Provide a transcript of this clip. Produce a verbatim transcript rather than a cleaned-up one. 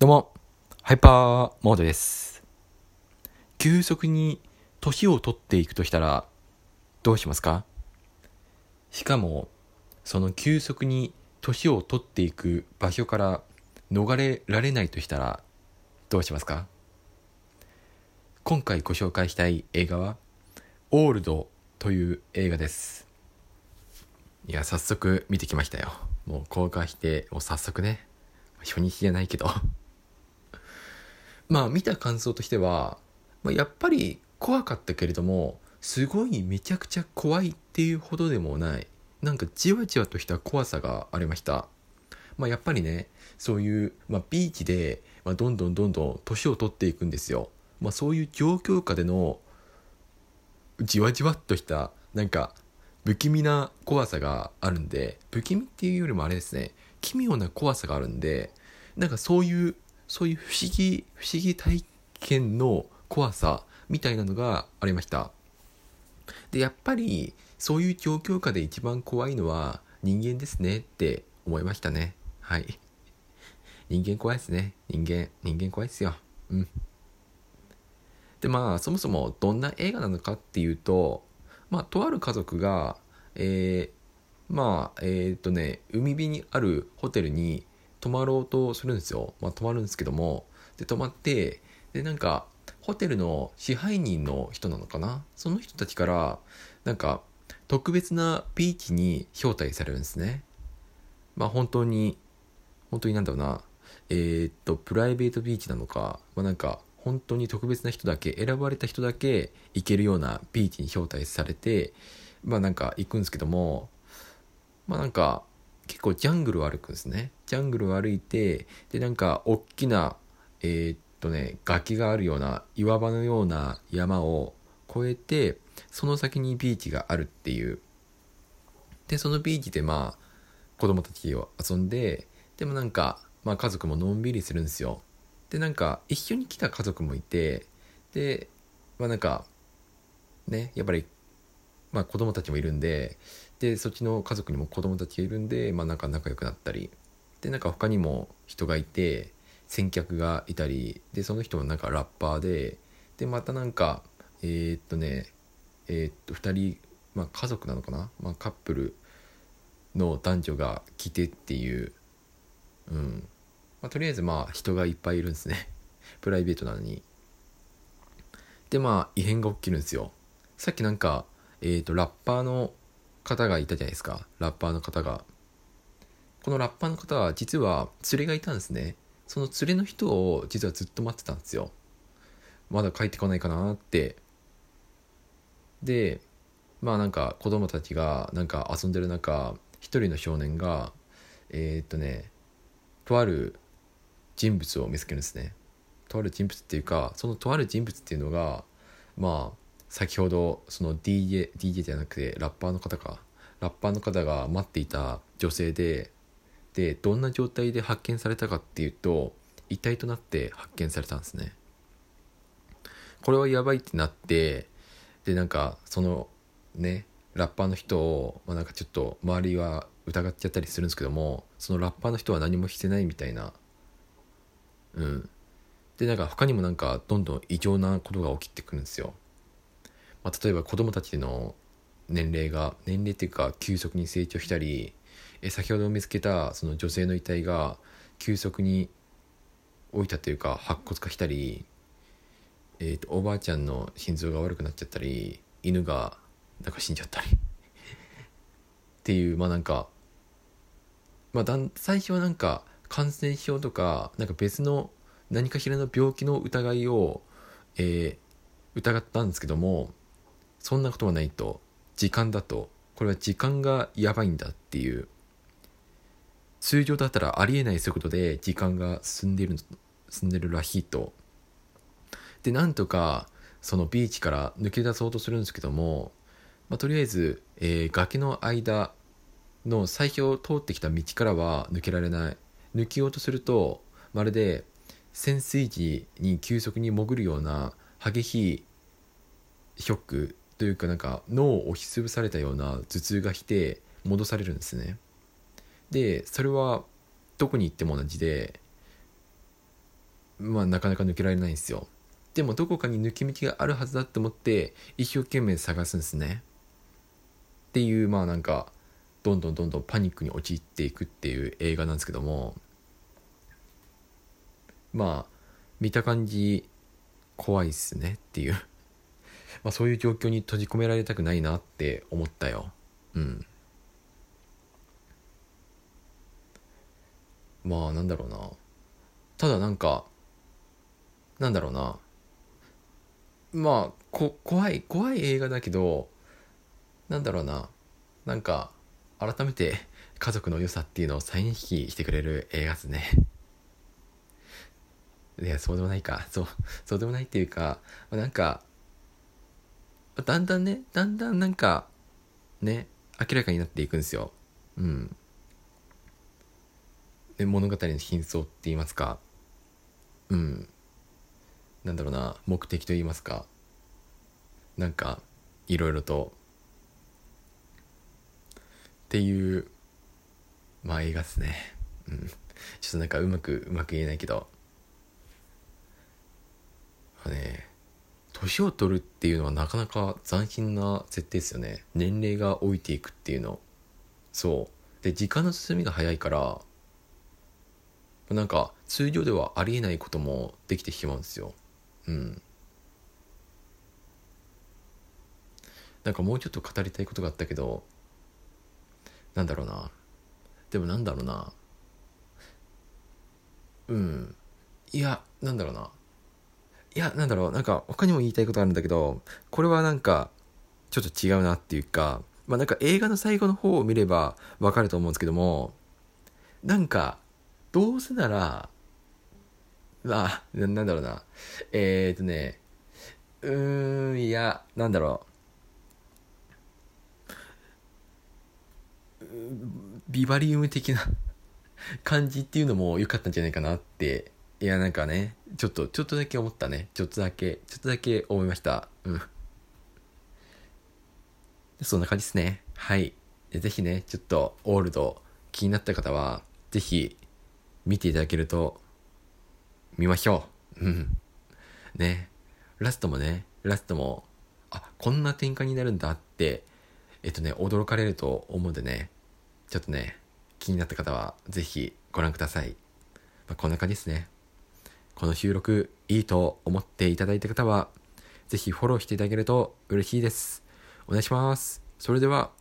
どうも、ハイパーモードです。急速に年を取っていくとしたらどうしますか？しかも、その急速に年を取っていく場所から逃れられないとしたらどうしますか？今回ご紹介したい映画はオールドという映画です。いや、早速見てきましたよ。もう公開して、もう早速ね、初日じゃないけど。まあ見た感想としては、まあ、やっぱり怖かったけれどもすごいめちゃくちゃ怖いっていうほどでもない、なんかじわじわとした怖さがありました。まあやっぱりね、そういう、まあ、ビーチで、まあ、どんどんどんどん年を取っていくんですよ。まあそういう状況下でのじわじわっとしたなんか不気味な怖さがあるんで、不気味っていうよりもあれですね、奇妙な怖さがあるんで、なんかそういうそういう不思議不思議体験の怖さみたいなのがありました。で、やっぱりそういう状況下で一番怖いのは人間ですねって思いましたね。はい。人間怖いですね。人間人間怖いですよ。うん。で、まあそもそもどんな映画なのかっていうと、まあとある家族が、えー、まあえー、っとね海辺にあるホテルに泊まろうとするんですよ。まあ泊まるんですけども、で泊まってでなんかホテルの支配人の人なのかな、その人たちからなんか特別なビーチに招待されるんですね。まあ本当に本当になんだろうな、えー、っとプライベートビーチなのか、まあなんか本当に特別な人だけ、選ばれた人だけ行けるようなビーチに招待されて、まあなんか行くんですけども、まあなんか結構ジャングルを歩くんですね。ジャングルを歩いて、でなんか大きなえー、っとね崖があるような岩場のような山を越えて、その先にビーチがあるっていう。でそのビーチでまあ子供たちを遊んで、でもなんかまあ家族ものんびりするんですよ。でなんか一緒に来た家族もいて、でまあなんかねやっぱり。まあ子供たちもいるんで、でそっちの家族にも子供たちがいるんで、まあなんか仲良くなったり、でなんか他にも人がいて、先客がいたり、でその人もなんかラッパーで、でまたなんかえー、っとねえー、っとふたり、まあ家族なのかな、まあカップルの男女が来てっていう、うん、まあとりあえずまあ人がいっぱいいるんですね。プライベートなのに。でまあ異変が起きるんですよ。さっきなんか。えーと、ラッパーの方がいたじゃないですか。ラッパーの方がこのラッパーの方は実は連れがいたんですね。その連れの人を実はずっと待ってたんですよ。まだ帰ってこないかなって。でまあなんか子供たちがなんか遊んでる中、一人の少年がえっとねとある人物を見つけるんですね。とある人物っていうか、そのとある人物っていうのがまあ先ほどその ディージェー、ディージェー じゃなくてラッパーの方か。ラッパーの方が待っていた女性で、で、どんな状態で発見されたかっていうと、遺体となって発見されたんですね。これはやばいってなって、で、なんかそのね、ラッパーの人を、まあ、なんかちょっと周りは疑っちゃったりするんですけども、そのラッパーの人は何もしてないみたいな。うん。で、なんか他にもなんかどんどん異常なことが起きてくるんですよ。まあ、例えば子どもたちの年齢が年齢っていうか急速に成長したり、え先ほど見つけたその女性の遺体が急速に老いたというか白骨化したり、えー、とおばあちゃんの心臓が悪くなっちゃったり、犬がなんか死んじゃったりっていう、まあなんか、まあ、だん最初はなんか感染症とか、 なんか別の何かしらの病気の疑いを、えー、疑ったんですけども、そんなことはないと、時間だと、これは時間がやばいんだっていう、通常だったらありえない速度で時間が進んでいる進んでるらしいと。でなんとかそのビーチから抜け出そうとするんですけども、まあ、とりあえず、えー、崖の間の最初通ってきた道からは抜けられない。抜けようとするとまるで潜水時に急速に潜るような激しいショックというか、なんか脳を押しつぶされたような頭痛がきて戻されるんですね。でそれはどこに行っても同じで、まあ、なかなか抜けられないんですよ。でもどこかに抜け道があるはずだと思って一生懸命探すんですね。っていうまあなんかどんどんどんどんパニックに陥っていくっていう映画なんですけども、まあ見た感じ怖いっすねっていうまあそういう状況に閉じ込められたくないなって思ったよ。うん。まあなんだろうな。ただなんかなんだろうな。まあこ怖い怖い映画だけどなんだろうな。なんか改めて家族の良さっていうのを再認識してくれる映画ですね。いやそうでもないか、そうそうでもないっていうか、なんかだんだんねだんだんなんかね明らかになっていくんですよ。うん。で物語の真相って言いますか、うん。なんだろうな、目的と言いますか、なんかいろいろと。っていうまあ映画ですね、うん、ちょっとなんかうまくうまく言えないけど、まあ、ね年を取るっていうのはなかなか斬新な設定ですよね。年齢が老いていくっていうの、そうで時間の進みが早いからなんか通常ではありえないこともできてしまうんですよ。うん。なんかもうちょっと語りたいことがあったけど。なんだろうなでもなんだろうなうんいやなんだろうないやなんだろうなんか他にも言いたいことあるんだけど、これはなんかちょっと違うなっていうか、まあなんか映画の最後の方を見ればわかると思うんですけども、なんかどうせならあな、なんだろうなえーとねうーんいやなんだろうビバリウム的な感じっていうのも良かったんじゃないかなって、いやなんかねちょっとちょっとだけ思ったねちょっとだけちょっとだけ思いました。うんそんな感じですね。はい、ぜひねちょっとオールド気になった方はぜひ見ていただけると見ましょう。うんねラストもねラストもあこんな展開になるんだってえっとね驚かれると思うんでね、ちょっとね気になった方はぜひご覧ください。まあ、こんな感じですね。この収録いいと思っていただいた方はぜひフォローしていただけると嬉しいです。お願いします。それでは。